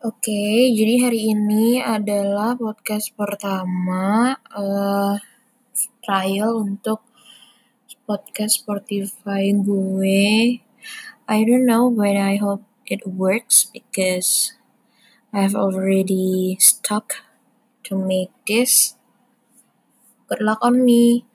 Oke, jadi hari ini adalah podcast pertama trial untuk podcast Spotify gue. I don't know, but I hope it works because I've already stuck to make this. Good luck on me.